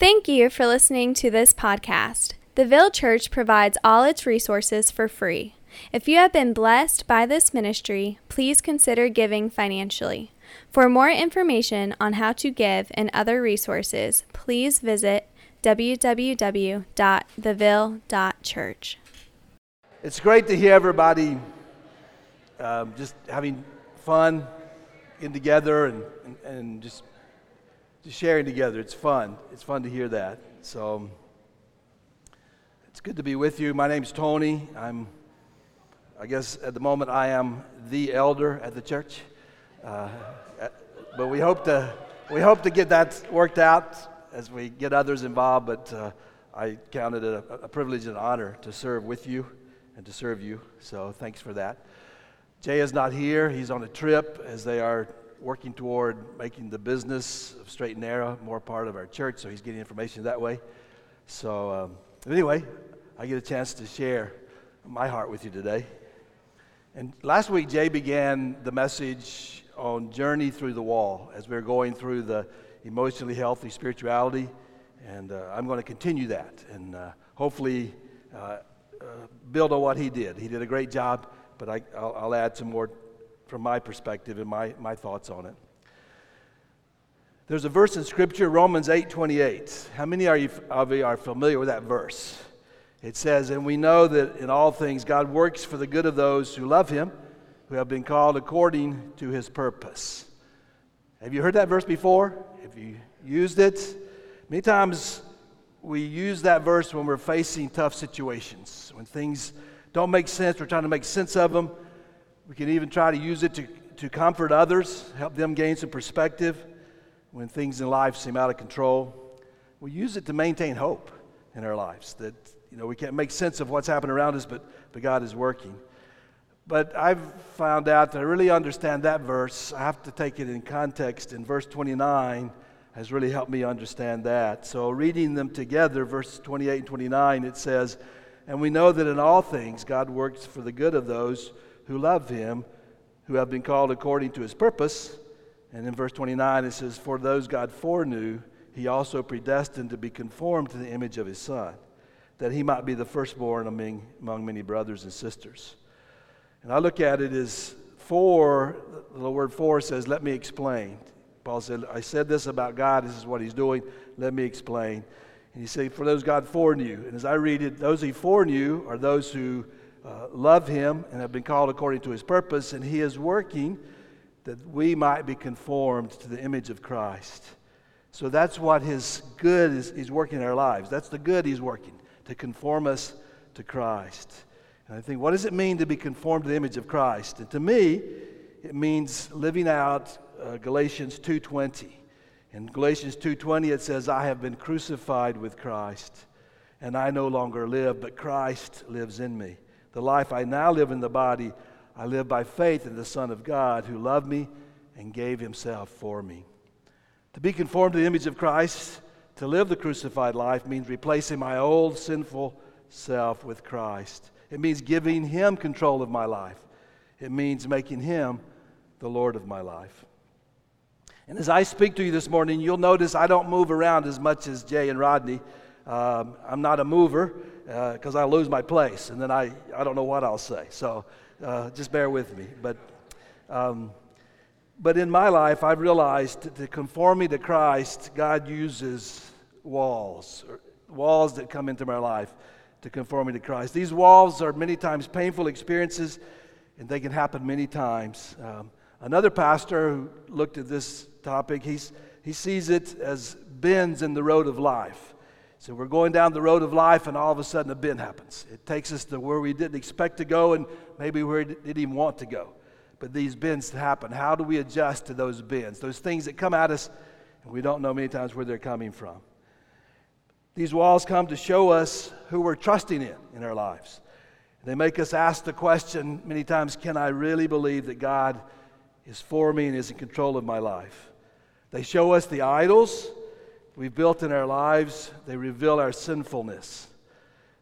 Thank you for listening to this podcast. The Ville Church provides all its resources for free. If you have been blessed by this ministry, please consider giving financially. For more information on how to give and other resources, please visit www.theville.church. It's great to hear everybody just having fun, getting together, and just sharing together. It's fun. It's fun to hear that. So it's good to be with you. My name's Tony. I guess at the moment I am the elder at the church. But we hope to get that worked out as we get others involved, but I count it a privilege and honor to serve with you and to serve you, so thanks for that. Jay is not here. He's on a trip as they are working toward making the business of Straight and Narrow more part of our church, so he's getting information that way. So anyway, I get a chance to share my heart with you today. And last week, Jay began the message on Journey Through the Wall as we were going through the Emotionally Healthy Spirituality, and I'm going to continue that and hopefully build on what he did. He did a great job, but I'll add some more from my perspective and my thoughts on it. There's a verse in Scripture, Romans 8:28. How many of you are familiar with that verse? It says, "And we know that in all things God works for the good of those who love Him, who have been called according to His purpose." Have you heard that verse before? Have you used it? Many times we use that verse when we're facing tough situations. When things don't make sense, we're trying to make sense of them. We can even try to use it to comfort others, help them gain some perspective. When things in life seem out of control, we use it to maintain hope in our lives. That, you know, we can't make sense of what's happening around us, but God is working. But I've found out that I really understand that verse. I have to take it in context, and verse 29 has really helped me understand that. So reading them together, verse 28 and 29, it says, "And we know that in all things God works for the good of those who love Him, who have been called according to His purpose." And in verse 29 it says, "For those God foreknew, He also predestined to be conformed to the image of His Son, that He might be the firstborn among many brothers and sisters." And I look at it as for, the word for says, "Let me explain." Paul said, "I said this about God, this is what He's doing, let me explain." And he said, "For those God foreknew." And as I read it, those He foreknew are those who love Him and have been called according to His purpose, and He is working that we might be conformed to the image of Christ. So that's what His good is, He's working in our lives. That's the good He's working, to conform us to Christ. And I think, what does it mean to be conformed to the image of Christ? And to me, it means living out Galatians 2:20. In Galatians 2:20, it says, "I have been crucified with Christ, and I no longer live, but Christ lives in me. The life I now live in the body, I live by faith in the Son of God, who loved me and gave Himself for me." To be conformed to the image of Christ, to live the crucified life, means replacing my old sinful self with Christ. It means giving Him control of my life. It means making Him the Lord of my life. And as I speak to you this morning, you'll notice I don't move around as much as Jay and Rodney. I'm not a mover because I lose my place, and then I don't know what I'll say. So just bear with me. But in my life, I've realized that to conform me to Christ, God uses walls that come into my life to conform me to Christ. These walls are many times painful experiences, and they can happen many times. Another pastor who looked at this topic, he sees it as bends in the road of life. So we're going down the road of life, and all of a sudden a bend happens. It takes us to where we didn't expect to go, and maybe where we didn't even want to go. But these bends happen. How do we adjust to those bends, those things that come at us, and we don't know many times where they're coming from? These walls come to show us who we're trusting in our lives. They make us ask the question many times, can I really believe that God is for me and is in control of my life? They show us the idols we've built in our lives. They reveal our sinfulness.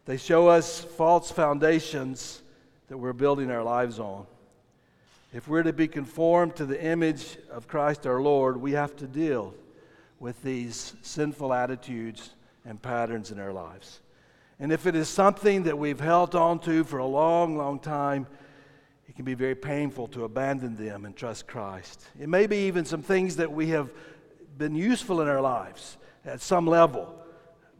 They show us false foundations that we're building our lives on. If we're to be conformed to the image of Christ our Lord, we have to deal with these sinful attitudes and patterns in our lives. And if it is something that we've held on to for a long, long time, it can be very painful to abandon them and trust Christ. It may be even some things that we have been useful in our lives at some level,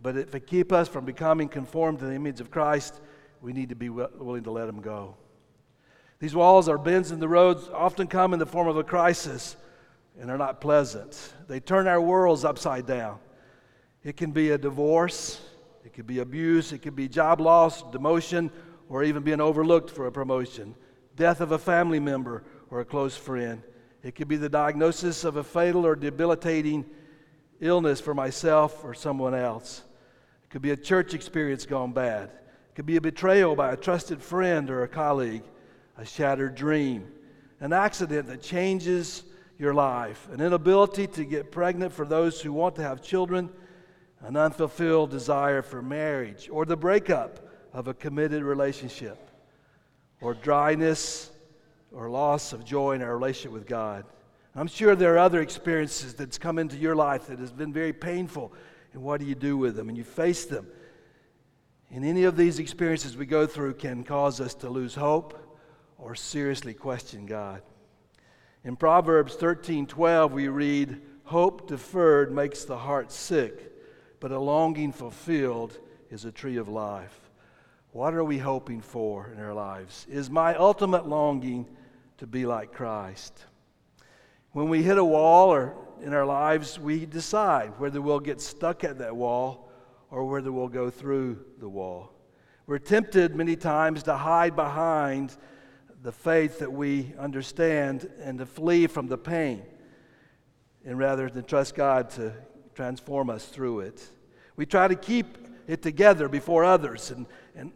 but if it keeps us from becoming conformed to the image of Christ, we need to be willing to let them go. These walls or bends in the roads often come in the form of a crisis, and they're not pleasant. They turn our worlds upside down. It can be a divorce, it could be abuse, it could be job loss, demotion, or even being overlooked for a promotion, death of a family member or a close friend. It could be the diagnosis of a fatal or debilitating illness for myself or someone else. It could be a church experience gone bad. It could be a betrayal by a trusted friend or a colleague, a shattered dream, an accident that changes your life, an inability to get pregnant for those who want to have children, an unfulfilled desire for marriage, or the breakup of a committed relationship, or dryness or loss of joy in our relationship with God. I'm sure there are other experiences that's come into your life that has been very painful, and what do you do with them? And you face them. And any of these experiences we go through can cause us to lose hope or seriously question God. In Proverbs 13:12, we read, "Hope deferred makes the heart sick, but a longing fulfilled is a tree of life." What are we hoping for in our lives? Is my ultimate longing to be like Christ? When we hit a wall or in our lives, we decide whether we'll get stuck at that wall or whether we'll go through the wall. We're tempted many times to hide behind the faith that we understand and to flee from the pain, and rather than trust God to transform us through it. We try to keep it together before others and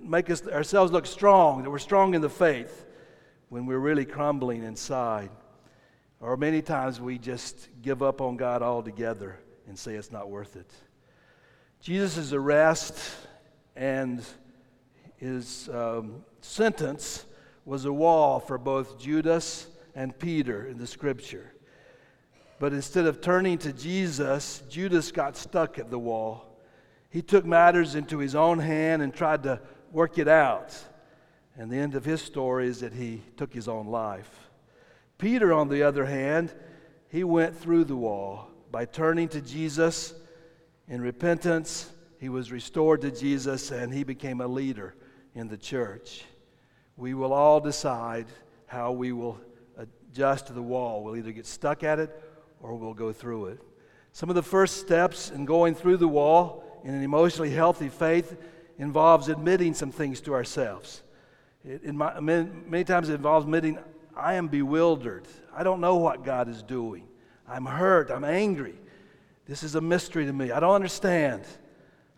make ourselves look strong, that we're strong in the faith, when we're really crumbling inside. Or many times we just give up on God altogether and say it's not worth it. Jesus' arrest and his sentence was a wall for both Judas and Peter in the scripture. But instead of turning to Jesus, Judas got stuck at the wall. He took matters into his own hand and tried to work it out. And the end of his story is that he took his own life. Peter, on the other hand, he went through the wall by turning to Jesus. In repentance, he was restored to Jesus, and he became a leader in the church. We will all decide how we will adjust to the wall. We'll either get stuck at it or we'll go through it. Some of the first steps in going through the wall in an emotionally healthy faith involves admitting some things to ourselves. Many times it involves admitting, I am bewildered. I don't know what God is doing. I'm hurt. I'm angry. This is a mystery to me. I don't understand.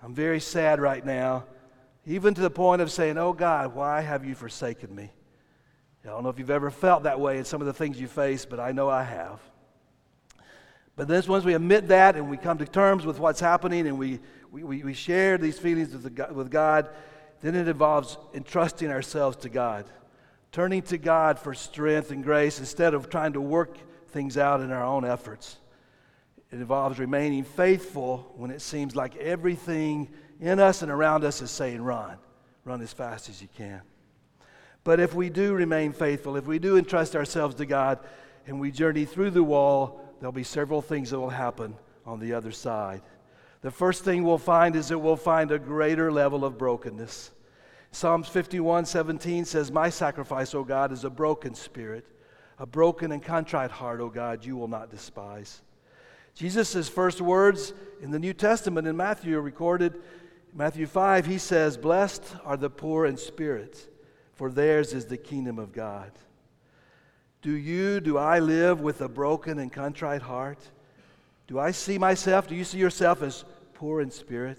I'm very sad right now, even to the point of saying, oh God, why have you forsaken me? I don't know if you've ever felt that way in some of the things you face, but I know I have. But then once we admit that and we come to terms with what's happening and we share these feelings with God, then it involves entrusting ourselves to God. Turning to God for strength and grace instead of trying to work things out in our own efforts. It involves remaining faithful when it seems like everything in us and around us is saying run. Run as fast as you can. But if we do remain faithful, if we do entrust ourselves to God and we journey through the wall, there'll be several things that will happen on the other side. The first thing we'll find is that we'll find a greater level of brokenness. Psalms 51:17 says, "My sacrifice, O God, is a broken spirit, a broken and contrite heart, O God, you will not despise." Jesus' first words in the New Testament in Matthew are recorded. In Matthew 5, he says, "Blessed are the poor in spirit, for theirs is the kingdom of God." Do I live with a broken and contrite heart? Do you see yourself as poor in spirit?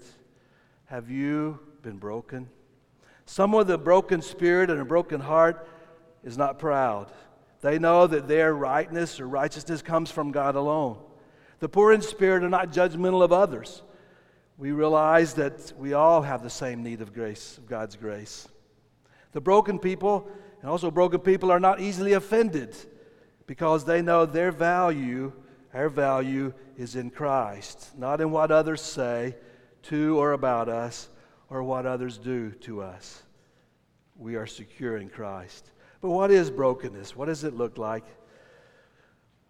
Have you been broken? Someone with a broken spirit and a broken heart is not proud. They know that their rightness or righteousness comes from God alone. The poor in spirit are not judgmental of others. We realize that we all have the same need of grace, of God's grace. The broken people, and also broken people, are not easily offended because they know their value Our value is in Christ, not in what others say to or about us or what others do to us. We are secure in Christ. But what is brokenness? What does it look like?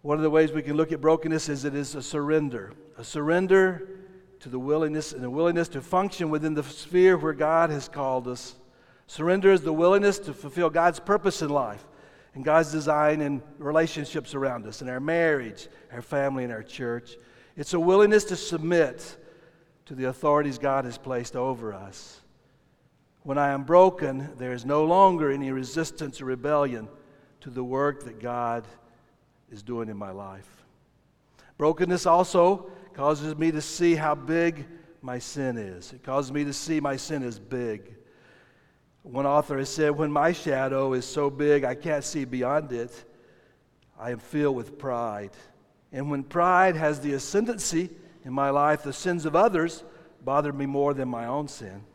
One of the ways we can look at brokenness is it is a surrender to the willingness and a willingness to function within the sphere where God has called us. Surrender is the willingness to fulfill God's purpose in life and God's design in relationships around us, in our marriage, our family, and our church. It's a willingness to submit to the authorities God has placed over us. When I am broken, there is no longer any resistance or rebellion to the work that God is doing in my life. Brokenness also causes me to see how big my sin is. It causes me to see my sin is big. One author has said, when my shadow is so big I can't see beyond it, I am filled with pride. And when pride has the ascendancy in my life, the sins of others bother me more than my own sin.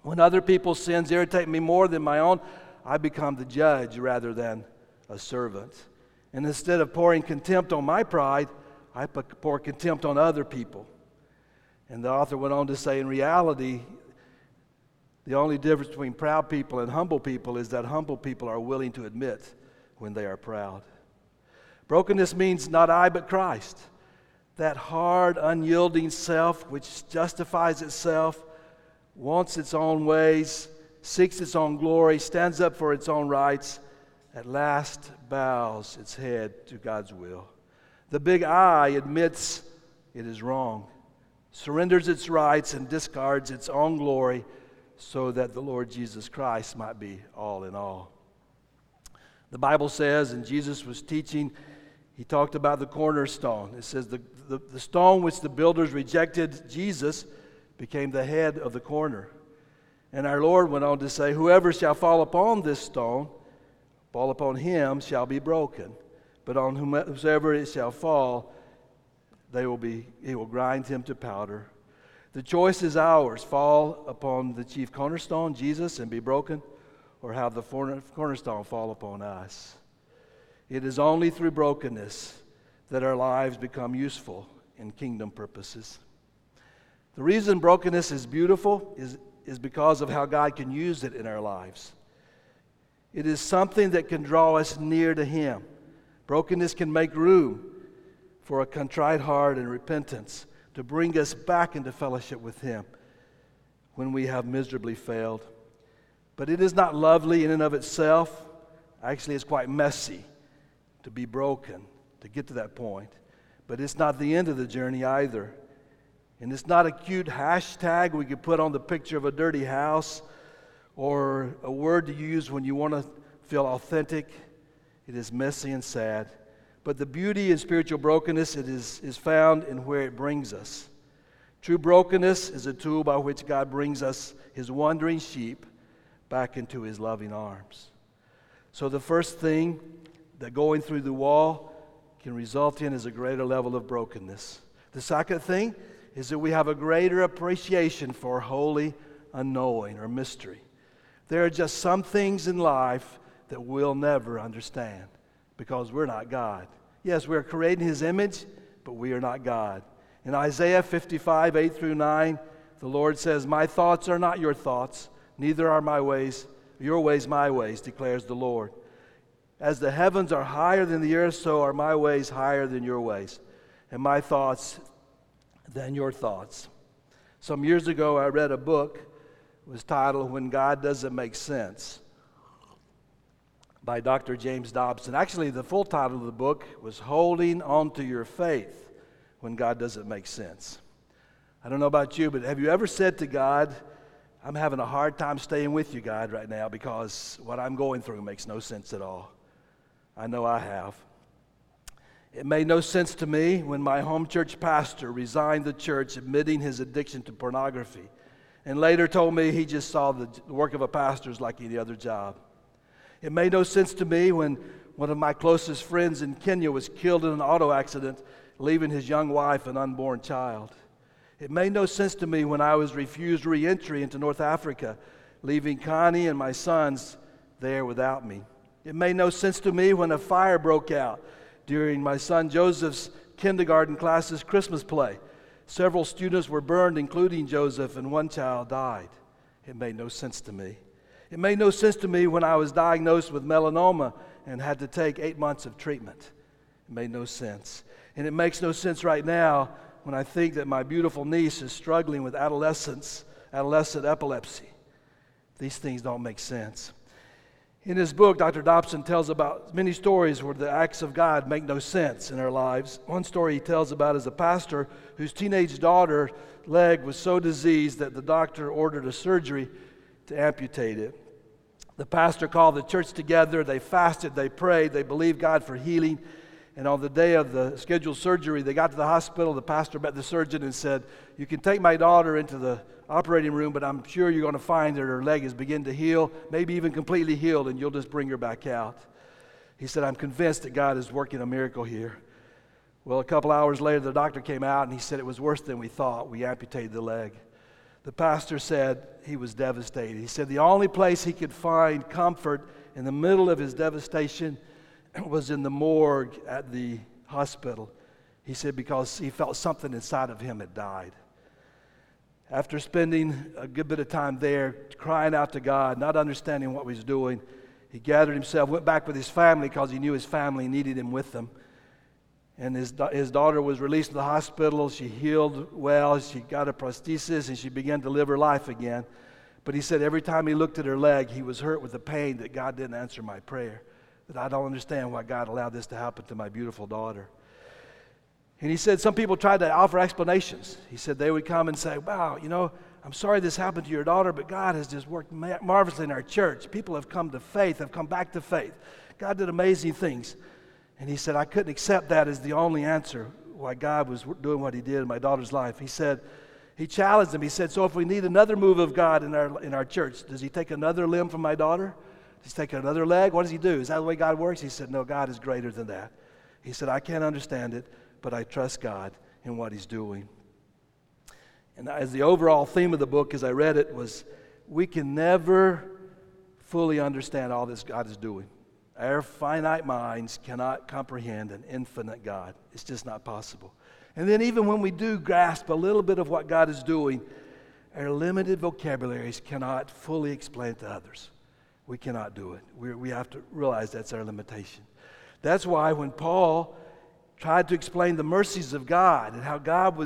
When other people's sins irritate me more than my own, I become the judge rather than a servant. And instead of pouring contempt on my pride, I pour contempt on other people. And the author went on to say, in reality, the only difference between proud people and humble people is that humble people are willing to admit when they are proud. Brokenness means not I but Christ. That hard, unyielding self which justifies itself, wants its own ways, seeks its own glory, stands up for its own rights, at last bows its head to God's will. The big I admits it is wrong, surrenders its rights, and discards its own glory so that the Lord Jesus Christ might be all in all. The Bible says, and Jesus was teaching, he talked about the cornerstone. It says the stone which the builders rejected, Jesus, became the head of the corner. And our Lord went on to say, whoever shall fall upon this stone, fall upon him shall be broken, but on whomsoever it shall fall, he will grind him to powder. The choice is ours: fall upon the chief cornerstone, Jesus, and be broken, or have the cornerstone fall upon us. It is only through brokenness that our lives become useful in kingdom purposes. The reason brokenness is beautiful is because of how God can use it in our lives. It is something that can draw us near to Him. Brokenness can make room for a contrite heart and repentance to bring us back into fellowship with Him when we have miserably failed. But it is not lovely in and of itself. Actually, it's quite messy to be broken, to get to that point. But it's not the end of the journey either. And it's not a cute hashtag we could put on the picture of a dirty house or a word to use when you want to feel authentic. It is messy and sad. But the beauty in spiritual brokenness is found in where it brings us. True brokenness is a tool by which God brings us, His wandering sheep, back into His loving arms. So the first thing that going through the wall can result in is a greater level of brokenness. The second thing is that we have a greater appreciation for holy unknowing or mystery. There are just some things in life that we'll never understand, because we're not God. Yes, we're created in His image, but we are not God. In Isaiah 55, 8 through 9, the Lord says, "My thoughts are not your thoughts, neither are my ways, your ways my ways, declares the Lord. As the heavens are higher than the earth, so are my ways higher than your ways, and my thoughts than your thoughts." Some years ago, I read a book. It was titled, "When God Doesn't Make Sense," by Dr. James Dobson. Actually, the full title of the book was "Holding On to Your Faith When God Doesn't Make Sense." I don't know about you, but have you ever said to God, "I'm having a hard time staying with you, God, right now, because what I'm going through makes no sense at all"? I know I have. It made no sense to me when my home church pastor resigned the church, admitting his addiction to pornography, and later told me he just saw the work of a pastor as like any other job. It made no sense to me when one of my closest friends in Kenya was killed in an auto accident, leaving his young wife and unborn child. It made no sense to me when I was refused re-entry into North Africa, leaving Connie and my sons there without me. It made no sense to me when a fire broke out during my son Joseph's kindergarten class's Christmas play. Several students were burned, including Joseph, and one child died. It made no sense to me. It made no sense to me when I was diagnosed with melanoma and had to take 8 months of treatment. It made no sense. And it makes no sense right now when I think that my beautiful niece is struggling with adolescent epilepsy. These things don't make sense. In his book, Dr. Dobson tells about many stories where the acts of God make no sense in our lives. One story he tells about is a pastor whose teenage daughter's leg was so diseased that the doctor ordered a surgery to amputate it. The pastor called the church together. They fasted, they prayed, they believed God for healing. And on the day of the scheduled surgery, they got to the hospital. The pastor met the surgeon and said, "You can take my daughter into the operating room, but I'm sure you're going to find that her leg is beginning to heal, maybe even completely healed, and you'll just bring her back out." He said, "I'm convinced that God is working a miracle here." Well, a couple hours later, the doctor came out and he said, "It was worse than we thought. We amputated the leg." The pastor said he was devastated. He said the only place he could find comfort in the middle of his devastation was in the morgue at the hospital. He said because he felt something inside of him had died. After spending a good bit of time there, crying out to God, not understanding what he was doing, he gathered himself, went back with his family because he knew his family needed him with them. And his daughter was released to the hospital. She healed well. She got a prosthesis and she began to live her life again. But he said every time he looked at her leg, he was hurt with the pain that God didn't answer my prayer. That I don't understand why God allowed this to happen to my beautiful daughter. And he said some people tried to offer explanations. He said they would come and say, "Wow, I'm sorry this happened to your daughter, but God has just worked marvelously in our church. People have come to faith, have come back to faith. God did amazing things." And he said, "I couldn't accept that as the only answer why God was doing what he did in my daughter's life." He said, he challenged him. He said, "So if we need another move of God in our church, does he take another limb from my daughter? He's taking another leg? What does he do? Is that the way God works?" He said, "No, God is greater than that." He said, "I can't understand it, but I trust God in what he's doing." And as the overall theme of the book as I read it was, we can never fully understand all this God is doing. Our finite minds cannot comprehend an infinite God. It's just not possible. And then even when we do grasp a little bit of what God is doing, our limited vocabularies cannot fully explain to others. We cannot do it. We have to realize that's our limitation. That's why when Paul tried to explain the mercies of God and how God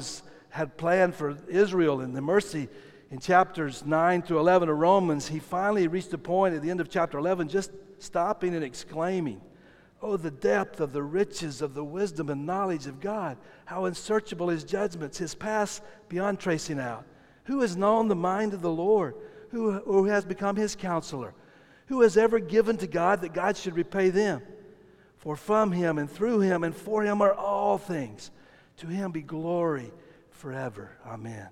had planned for Israel and the mercy in chapters 9 to 11 of Romans, he finally reached a point at the end of chapter 11 just stopping and exclaiming, "Oh, the depth of the riches of the wisdom and knowledge of God, how unsearchable his judgments, his paths beyond tracing out. Who has known the mind of the Lord? Who has become his counselor? Who has ever given to God that God should repay them? For from him and through him and for him are all things. To him be glory forever. Amen."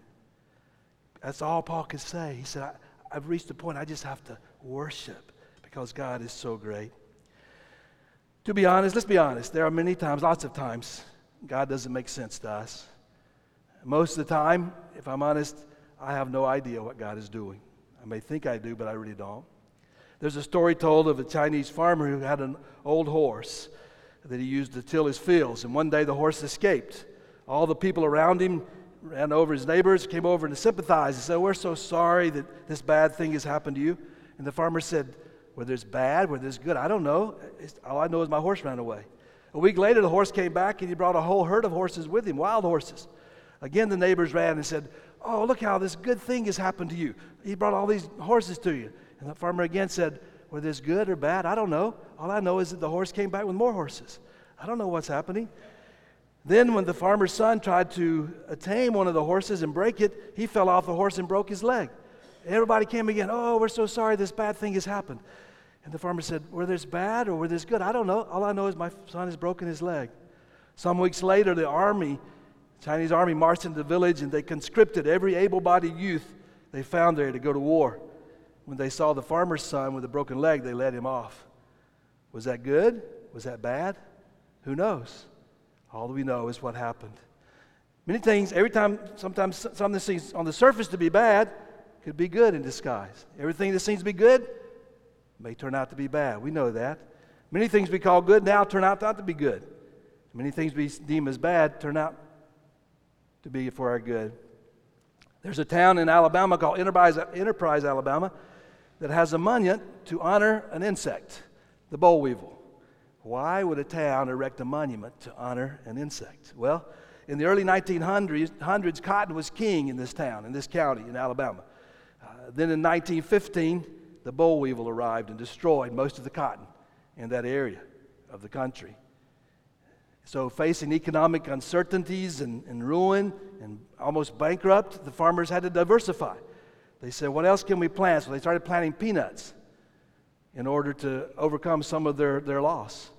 That's all Paul could say. He said, I've reached the point I just have to worship because God is so great. To be honest, let's be honest. There are many times, lots of times, God doesn't make sense to us. Most of the time, if I'm honest, I have no idea what God is doing. I may think I do, but I really don't. There's a story told of a Chinese farmer who had an old horse that he used to till his fields. And one day the horse escaped. All the people around him ran over his neighbors, came over and sympathized. He said, "We're so sorry that this bad thing has happened to you." And the farmer said, "Whether it's bad, whether it's good, I don't know. All I know is my horse ran away." A week later, the horse came back and he brought a whole herd of horses with him, wild horses. Again, the neighbors ran and said, "Oh, look how this good thing has happened to you. He brought all these horses to you." And the farmer again said, "Whether it's good or bad, I don't know. All I know is that the horse came back with more horses. I don't know what's happening." Then when the farmer's son tried to tame one of the horses and break it, he fell off the horse and broke his leg. Everybody came again, "Oh, we're so sorry this bad thing has happened." And the farmer said, "Whether it's bad or whether it's good, I don't know. All I know is my son has broken his leg." Some weeks later, the Chinese army marched into the village and they conscripted every able-bodied youth they found there to go to war. When they saw the farmer's son with a broken leg, they let him off. Was that good? Was that bad? Who knows? All we know is what happened. Many things, sometimes something that seems on the surface to be bad could be good in disguise. Everything that seems to be good may turn out to be bad. We know that. Many things we call good now turn out not to be good. Many things we deem as bad turn out to be for our good. There's a town in Alabama called Enterprise, Alabama, that has a monument to honor an insect, the boll weevil. Why would a town erect a monument to honor an insect? Well, in the early 1900s, cotton was king in this town, in this county, in Alabama. Then in 1915, the boll weevil arrived and destroyed most of the cotton in that area of the country. So facing economic uncertainties and ruin and almost bankrupt, the farmers had to diversify. They said, what else can we plant? So they started planting peanuts in order to overcome some of their loss.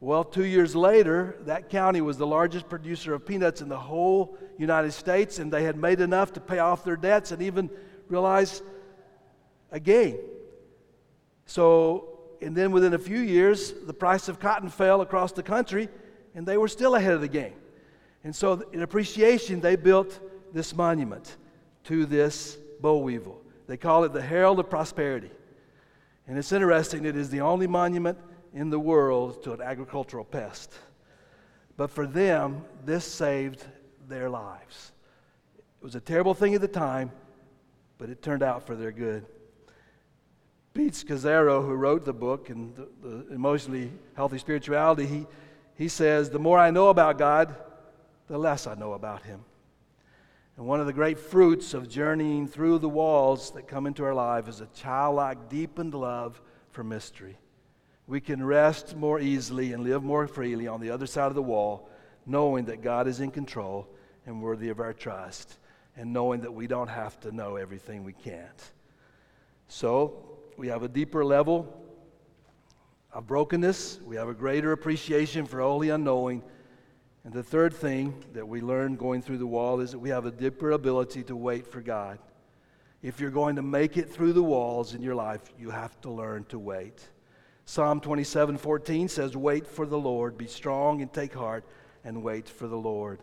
Well, 2 years later, that county was the largest producer of peanuts in the whole United States, and they had made enough to pay off their debts and even realize a gain. So, and then within a few years, the price of cotton fell across the country, and they were still ahead of the game. And so in appreciation, they built this monument to this boll weevil. They call it the Herald of Prosperity. And it's interesting, it is the only monument in the world to an agricultural pest. But for them, this saved their lives. It was a terrible thing at the time, but it turned out for their good. Pete Scazzero, who wrote the book, and the Emotionally Healthy Spirituality, he says, the more I know about God, the less I know about Him. And one of the great fruits of journeying through the walls that come into our life is a childlike, deepened love for mystery. We can rest more easily and live more freely on the other side of the wall, knowing that God is in control and worthy of our trust, and knowing that we don't have to know everything we can't. So we have a deeper level of brokenness, we have a greater appreciation for all the unknowing, and the third thing that we learn going through the wall is that we have a deeper ability to wait for God. If you're going to make it through the walls in your life, you have to learn to wait. Psalm 27:14 says, wait for the Lord, be strong and take heart, and wait for the Lord.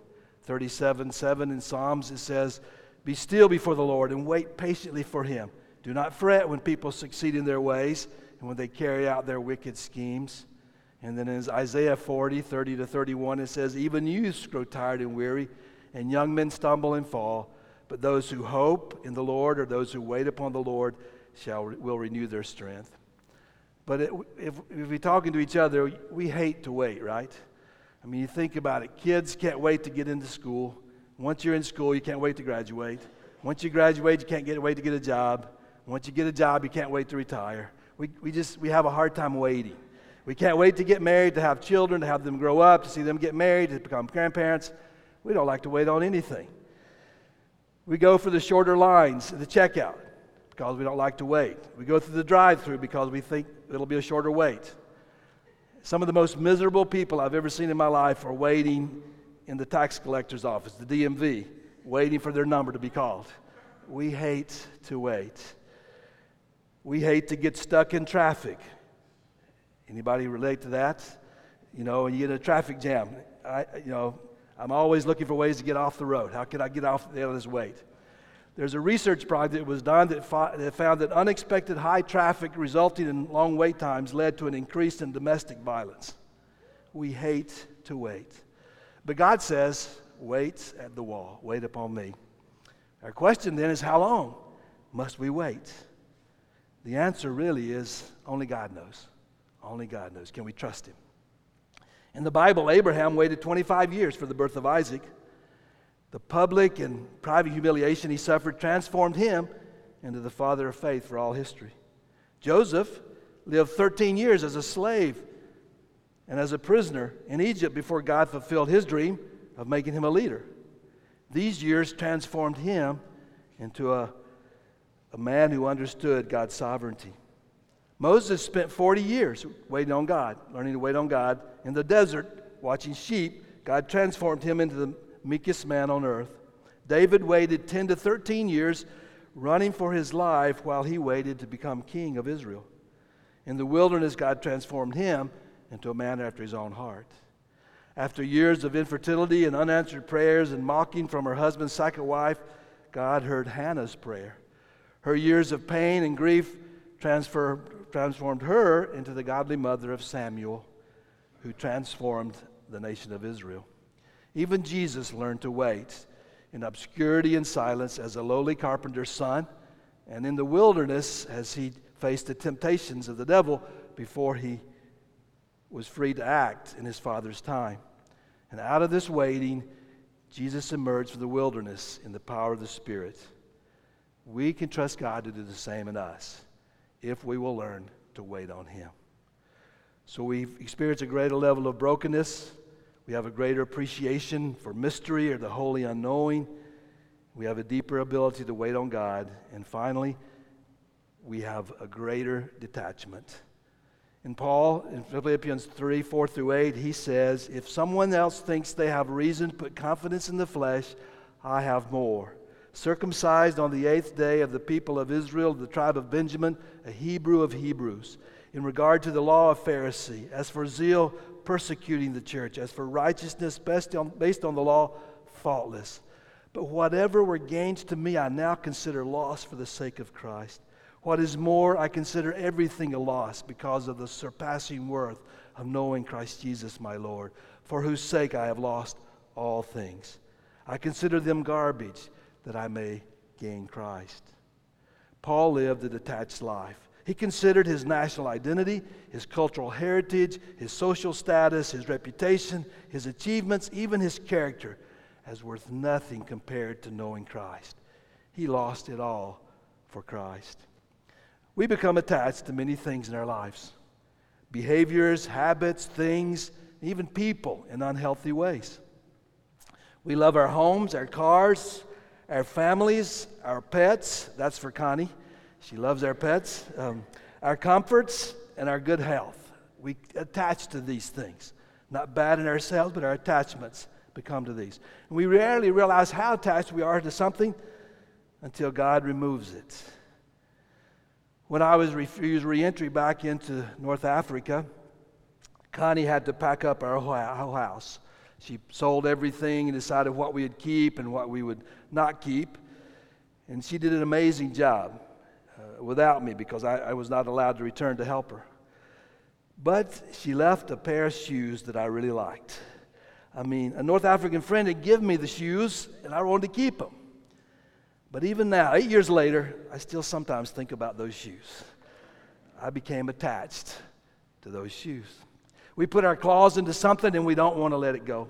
37:7 in Psalms, it says, be still before the Lord and wait patiently for Him. Do not fret when people succeed in their ways and when they carry out their wicked schemes. And then in Isaiah 40:30-31, it says, even youths grow tired and weary, and young men stumble and fall. But those who hope in the Lord, or those who wait upon the Lord, will renew their strength. But if we're talking to each other, we hate to wait, right? I mean, you think about it. Kids can't wait to get into school. Once you're in school, you can't wait to graduate. Once you graduate, you can't wait to get a job. Once you get a job, you can't wait to retire. We have a hard time waiting. We can't wait to get married, to have children, to have them grow up, to see them get married, to become grandparents. We don't like to wait on anything. We go for the shorter lines at the checkout because we don't like to wait. We go through the drive-thru because we think it'll be a shorter wait. Some of the most miserable people I've ever seen in my life are waiting in the tax collector's office, the DMV, waiting for their number to be called. We hate to wait. We hate to get stuck in traffic. Anybody relate to that? You know, when you get in a traffic jam, I'm always looking for ways to get off the road. How can I get off the other's wait? There's a research project that was done that found that unexpected high traffic resulting in long wait times led to an increase in domestic violence. We hate to wait. But God says, wait at the wall, wait upon me. Our question then is, how long must we wait? The answer really is only God knows. Only God knows. Can we trust Him? In the Bible, Abraham waited 25 years for the birth of Isaac. The public and private humiliation he suffered transformed him into the father of faith for all history. Joseph lived 13 years as a slave and as a prisoner in Egypt before God fulfilled his dream of making him a leader. These years transformed him into a man who understood God's sovereignty. Moses spent 40 years waiting on God, learning to wait on God. In the desert, watching sheep, God transformed him into the meekest man on earth. David waited 10 to 13 years, running for his life while he waited to become king of Israel. In the wilderness, God transformed him into a man after his own heart. After years of infertility and unanswered prayers and mocking from her husband's second wife, God heard Hannah's prayer. Her years of pain and grief transformed her into the godly mother of Samuel, who transformed the nation of Israel. Even Jesus learned to wait in obscurity and silence as a lowly carpenter's son, and in the wilderness as he faced the temptations of the devil before he was free to act in his Father's time. And out of this waiting, Jesus emerged from the wilderness in the power of the Spirit. We can trust God to do the same in us if we will learn to wait on Him. So we've experienced a greater level of brokenness. We have a greater appreciation for mystery or the holy unknowing. We have a deeper ability to wait on God. And finally, we have a greater detachment. And Paul, in Philippians 3, 4 through 8, he says, if someone else thinks they have reason to put confidence in the flesh, I have more. Circumcised on the 8th day of the people of Israel, the tribe of Benjamin, a Hebrew of Hebrews. In regard to the law of Pharisee, as for zeal, persecuting the church, as for righteousness based on the law, faultless. But whatever were gains to me, I now consider loss for the sake of Christ. What is more, I consider everything a loss because of the surpassing worth of knowing Christ Jesus my Lord, for whose sake I have lost all things. I consider them garbage that I may gain Christ. Paul lived a detached life. He considered his national identity, his cultural heritage, his social status, his reputation, his achievements, even his character, as worth nothing compared to knowing Christ. He lost it all for Christ. We become attached to many things in our lives. Behaviors, habits, things, even people in unhealthy ways. We love our homes, our cars, our families, our pets. That's for Connie. She loves our pets. Our comforts and our good health. We attach to these things. Not bad in ourselves, but our attachments become to these. And we rarely realize how attached we are to something until God removes it. When I was refused re-entry back into North Africa, Connie had to pack up our whole house. She sold everything and decided what we would keep and what we would not keep. And she did an amazing job without me because I was not allowed to return to help her. But she left a pair of shoes that I really liked. I mean, a North African friend had given me the shoes and I wanted to keep them. But even now, 8 years later, I still sometimes think about those shoes. I became attached to those shoes. We put our claws into something and we don't want to let it go.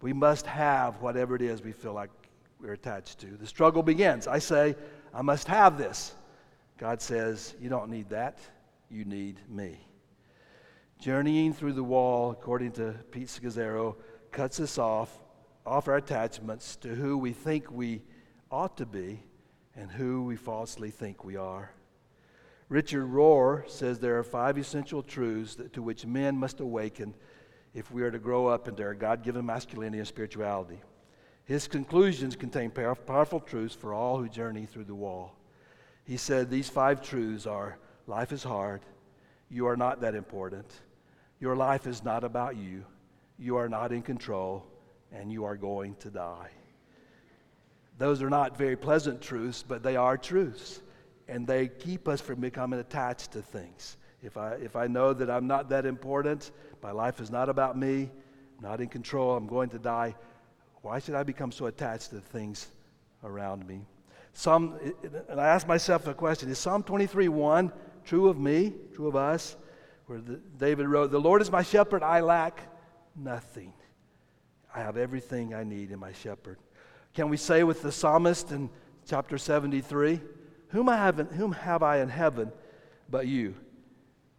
We must have whatever it is we feel like we're attached to. The struggle begins. I say, I must have this. God says, you don't need that. You need me. Journeying through the wall, according to Pete Scazzero, cuts us off our attachments to who we think we ought to be and who we falsely think we are. Richard Rohr says there are five essential truths to which men must awaken if we are to grow up into our God-given masculinity and spirituality. His conclusions contain powerful truths for all who journey through the wall. He said these five truths are: life is hard, you are not that important, your life is not about you, you are not in control, and you are going to die. Those are not very pleasant truths, but they are truths, and they keep us from becoming attached to things. If I know that I'm not that important, my life is not about me, I'm not in control, I'm going to die, why should I become so attached to things around me? And I ask myself a question, is Psalm 23:1 true of me, true of us? Where David wrote, the Lord is my shepherd, I lack nothing. I have everything I need in my shepherd. Can we say with the psalmist in chapter 73, whom have I in heaven but you?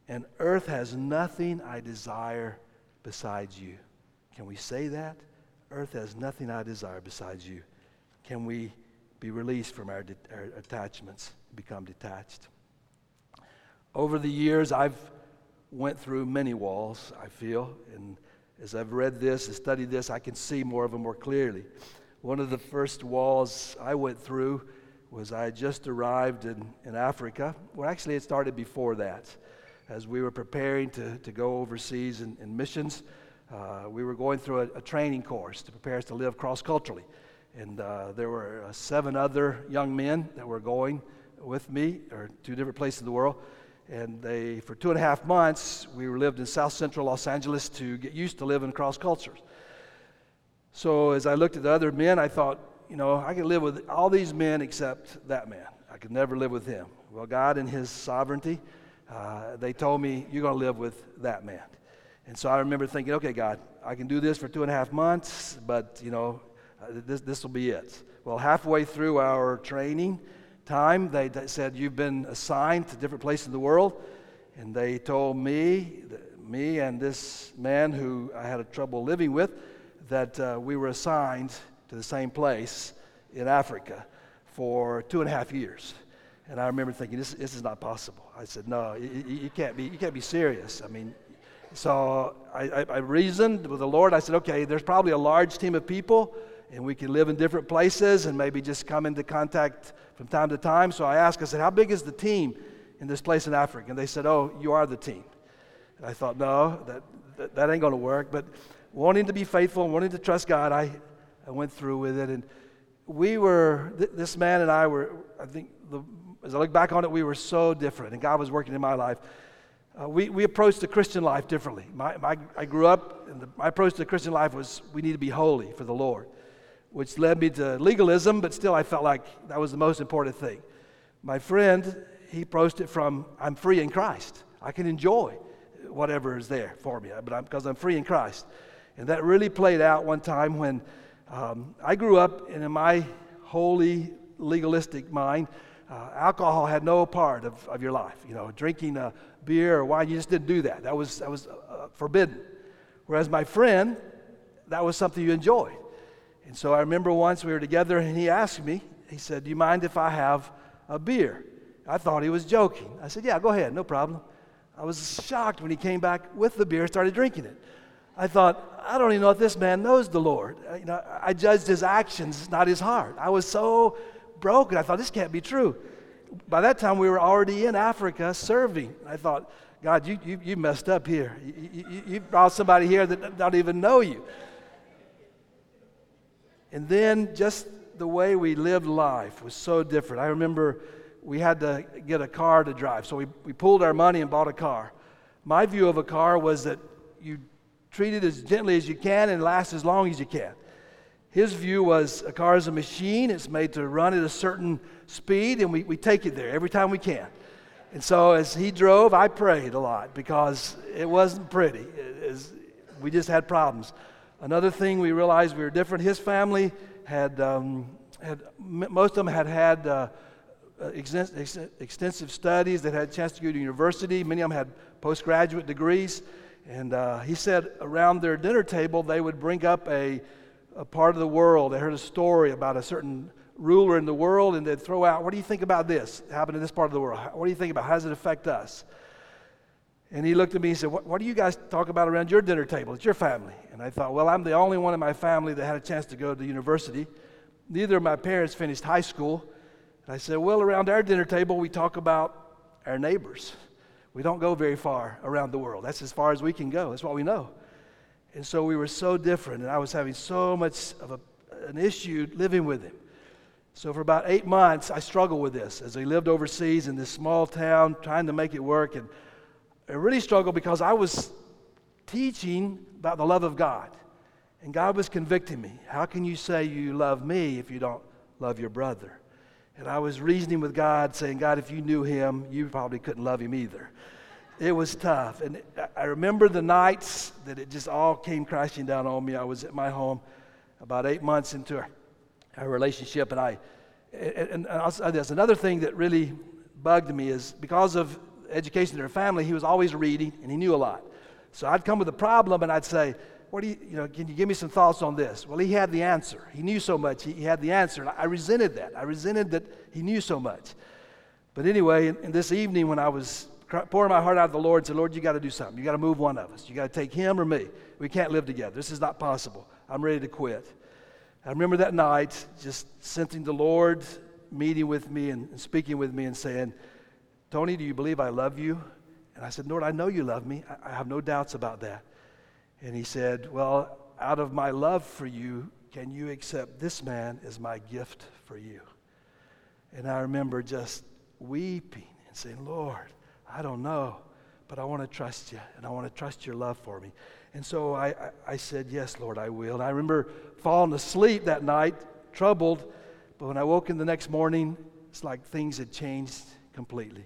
And earth has nothing I desire besides you. Can we say that? Earth has nothing I desire besides you. Can we be released from our attachments, become detached? Over the years, I've went through many walls, I feel. And as I've read this and studied this, I can see more of them more clearly. One of the first walls I went through was I had just arrived in Africa. Well, actually, it started before that. As we were preparing to go overseas in missions, we were going through a training course to prepare us to live cross-culturally. And there were 7 other young men that were going with me, or 2 different places in the world. And they, for 2.5 months, we lived in South Central Los Angeles to get used to living across cultures. So as I looked at the other men, I thought, you know, I could live with all these men except that man. I could never live with him. Well, God in his sovereignty, they told me, you're going to live with that man. And so I remember thinking, okay, God, I can do this for 2.5 months, but, you know, this will be it. Well, halfway through our training time, they said, you've been assigned to different places in the world. And they told me and this man who I had trouble living with, that we were assigned to the same place in Africa for 2.5 years. And I remember thinking, this is not possible. I said, no, you can't be serious. I mean, so I reasoned with the Lord. I said, okay, there's probably a large team of people, and we can live in different places and maybe just come into contact from time to time. So I asked, I said, how big is the team in this place in Africa? And they said, oh, you are the team. And I thought, no, that ain't going to work. But wanting to be faithful and wanting to trust God, I went through with it. And we were, this man and I were, I think, as I look back on it, we were so different. And God was working in my life. We approached the Christian life differently. I grew up, and my approach to the Christian life was we need to be holy for the Lord, which led me to legalism, but still I felt like that was the most important thing. My friend, he approached it from, I'm free in Christ. I can enjoy whatever is there for me, but because I'm free in Christ. And that really played out one time when I grew up, and in my holy, legalistic mind, alcohol had no part of your life. You know, drinking beer or wine, you just didn't do that. That was forbidden. Whereas my friend, that was something you enjoyed. And so I remember once we were together, and he asked me, he said, do you mind if I have a beer? I thought he was joking. I said, yeah, go ahead, no problem. I was shocked when he came back with the beer and started drinking it. I thought, I don't even know if this man knows the Lord. You know, I judged his actions, not his heart. I was so broken. I thought, this can't be true. By that time, we were already in Africa serving. I thought, God, you messed up here. You brought somebody here that don't even know you. And then just the way we lived life was so different. I remember we had to get a car to drive. So we pooled our money and bought a car. My view of a car was that you treat it as gently as you can and last as long as you can. His view was a car is a machine. It's made to run at a certain speed, and we take it there every time we can. And so as he drove, I prayed a lot because it wasn't pretty. We just had problems. Another thing we realized we were different. His family had, most of them had extensive studies. They had a chance to go to university. Many of them had postgraduate degrees. And he said around their dinner table, they would bring up a part of the world. They heard a story about a certain ruler in the world, and they'd throw out, what do you think about this? It happened in this part of the world. What do you think about? How does it affect us? And he looked at me and said, what do you guys talk about around your dinner table? It's your family. And I thought, well, I'm the only one in my family that had a chance to go to university. Neither of my parents finished high school. And I said, well, around our dinner table, we talk about our neighbors. We don't go very far around the world. That's as far as we can go. That's what we know. And so we were so different, and I was having so much of an issue living with him. So for about 8 months, I struggled with this as I lived overseas in this small town, trying to make it work. And I really struggled because I was teaching about the love of God, and God was convicting me. How can you say you love me if you don't love your brother? And I was reasoning with God, saying, God, if you knew him, you probably couldn't love him either. It was tough. And I remember the nights that it just all came crashing down on me. I was at my home about 8 months into our relationship. And I'll say this, another thing that really bugged me is because of education in our family, he was always reading, and he knew a lot. So I'd come with a problem, and I'd say, can you give me some thoughts on this? Well, he had the answer. He knew so much. He had the answer. And I resented that. I resented that he knew so much. But anyway, in this evening when I was pouring my heart out to the Lord, and said, Lord, you got to do something. You got to move one of us. You got to take him or me. We can't live together. This is not possible. I'm ready to quit. I remember that night just sensing the Lord meeting with me and speaking with me and saying, Tony, do you believe I love you? And I said, Lord, I know you love me. I have no doubts about that. And he said, well, out of my love for you, can you accept this man as my gift for you? And I remember just weeping and saying, Lord, I don't know, but I want to trust you, and I want to trust your love for me. And so I said, yes, Lord, I will. And I remember falling asleep that night, troubled, but when I woke in the next morning, it's like things had changed completely.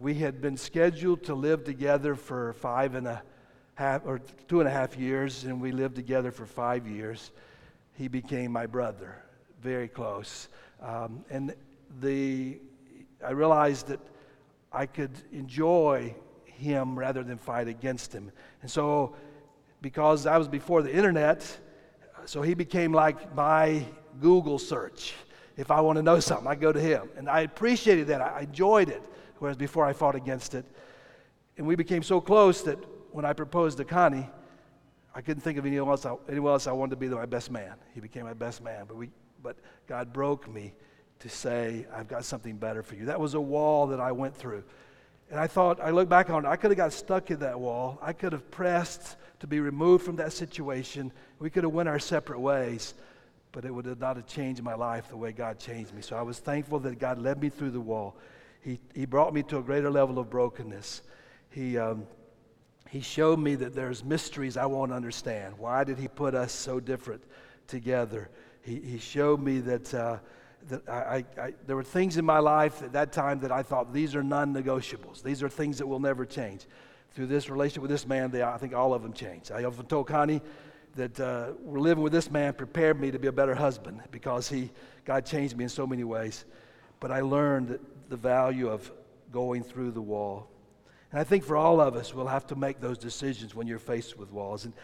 We had been scheduled to live together for 2.5 years, and we lived together for 5 years. He became my brother, very close. I realized that I could enjoy him rather than fight against him. And so, because I was before the internet, so he became like my Google search. If I want to know something, I go to him. And I appreciated that. I enjoyed it, whereas before I fought against it. And we became so close that when I proposed to Connie, I couldn't think of anyone else I wanted to be my best man. He became my best man. But God broke me to say, I've got something better for you. That was a wall that I went through. And I look back on it, I could have got stuck in that wall. I could have pressed to be removed from that situation. We could have went our separate ways, but it would have not have changed my life the way God changed me. So I was thankful that God led me through the wall. He brought me to a greater level of brokenness. He showed me that there's mysteries I won't understand. Why did he put us so different together? He showed me that... that there were things in my life at that time that I thought, these are non-negotiables. These are things that will never change. Through this relationship with this man, I think all of them changed. I often told Connie that living with this man prepared me to be a better husband because God changed me in so many ways. But I learned the value of going through the wall. And I think for all of us, we'll have to make those decisions when you're faced with walls. And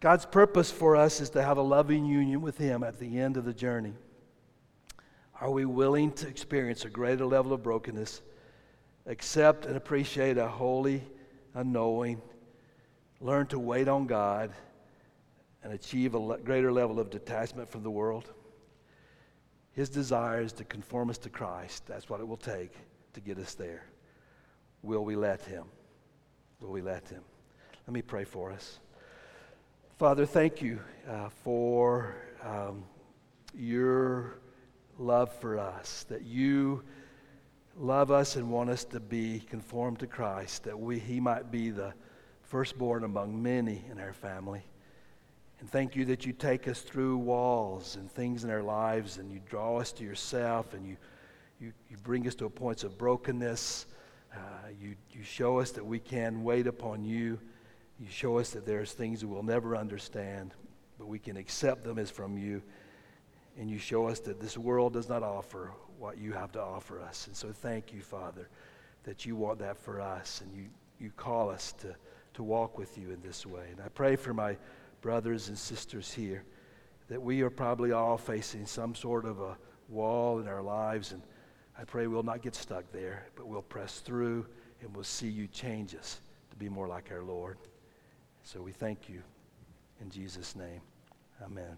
God's purpose for us is to have a loving union with him at the end of the journey. Are we willing to experience a greater level of brokenness, accept and appreciate a holy unknowing, learn to wait on God, and achieve a greater level of detachment from the world? His desire is to conform us to Christ. That's what it will take to get us there. Will we let him? Will we let him? Let me pray for us. Father, thank you for your love for us, that you love us and want us to be conformed to Christ, that he might be the firstborn among many in our family. And thank you that you take us through walls and things in our lives, and you draw us to yourself, and you bring us to a point of brokenness. You show us that we can wait upon you. You show us that there's things that we'll never understand, but we can accept them as from you. And you show us that this world does not offer what you have to offer us. And so thank you, Father, that you want that for us. And you call us to walk with you in this way. And I pray for my brothers and sisters here that we are probably all facing some sort of a wall in our lives. And I pray we'll not get stuck there, but we'll press through and we'll see you change us to be more like our Lord. So we thank you in Jesus' name. Amen.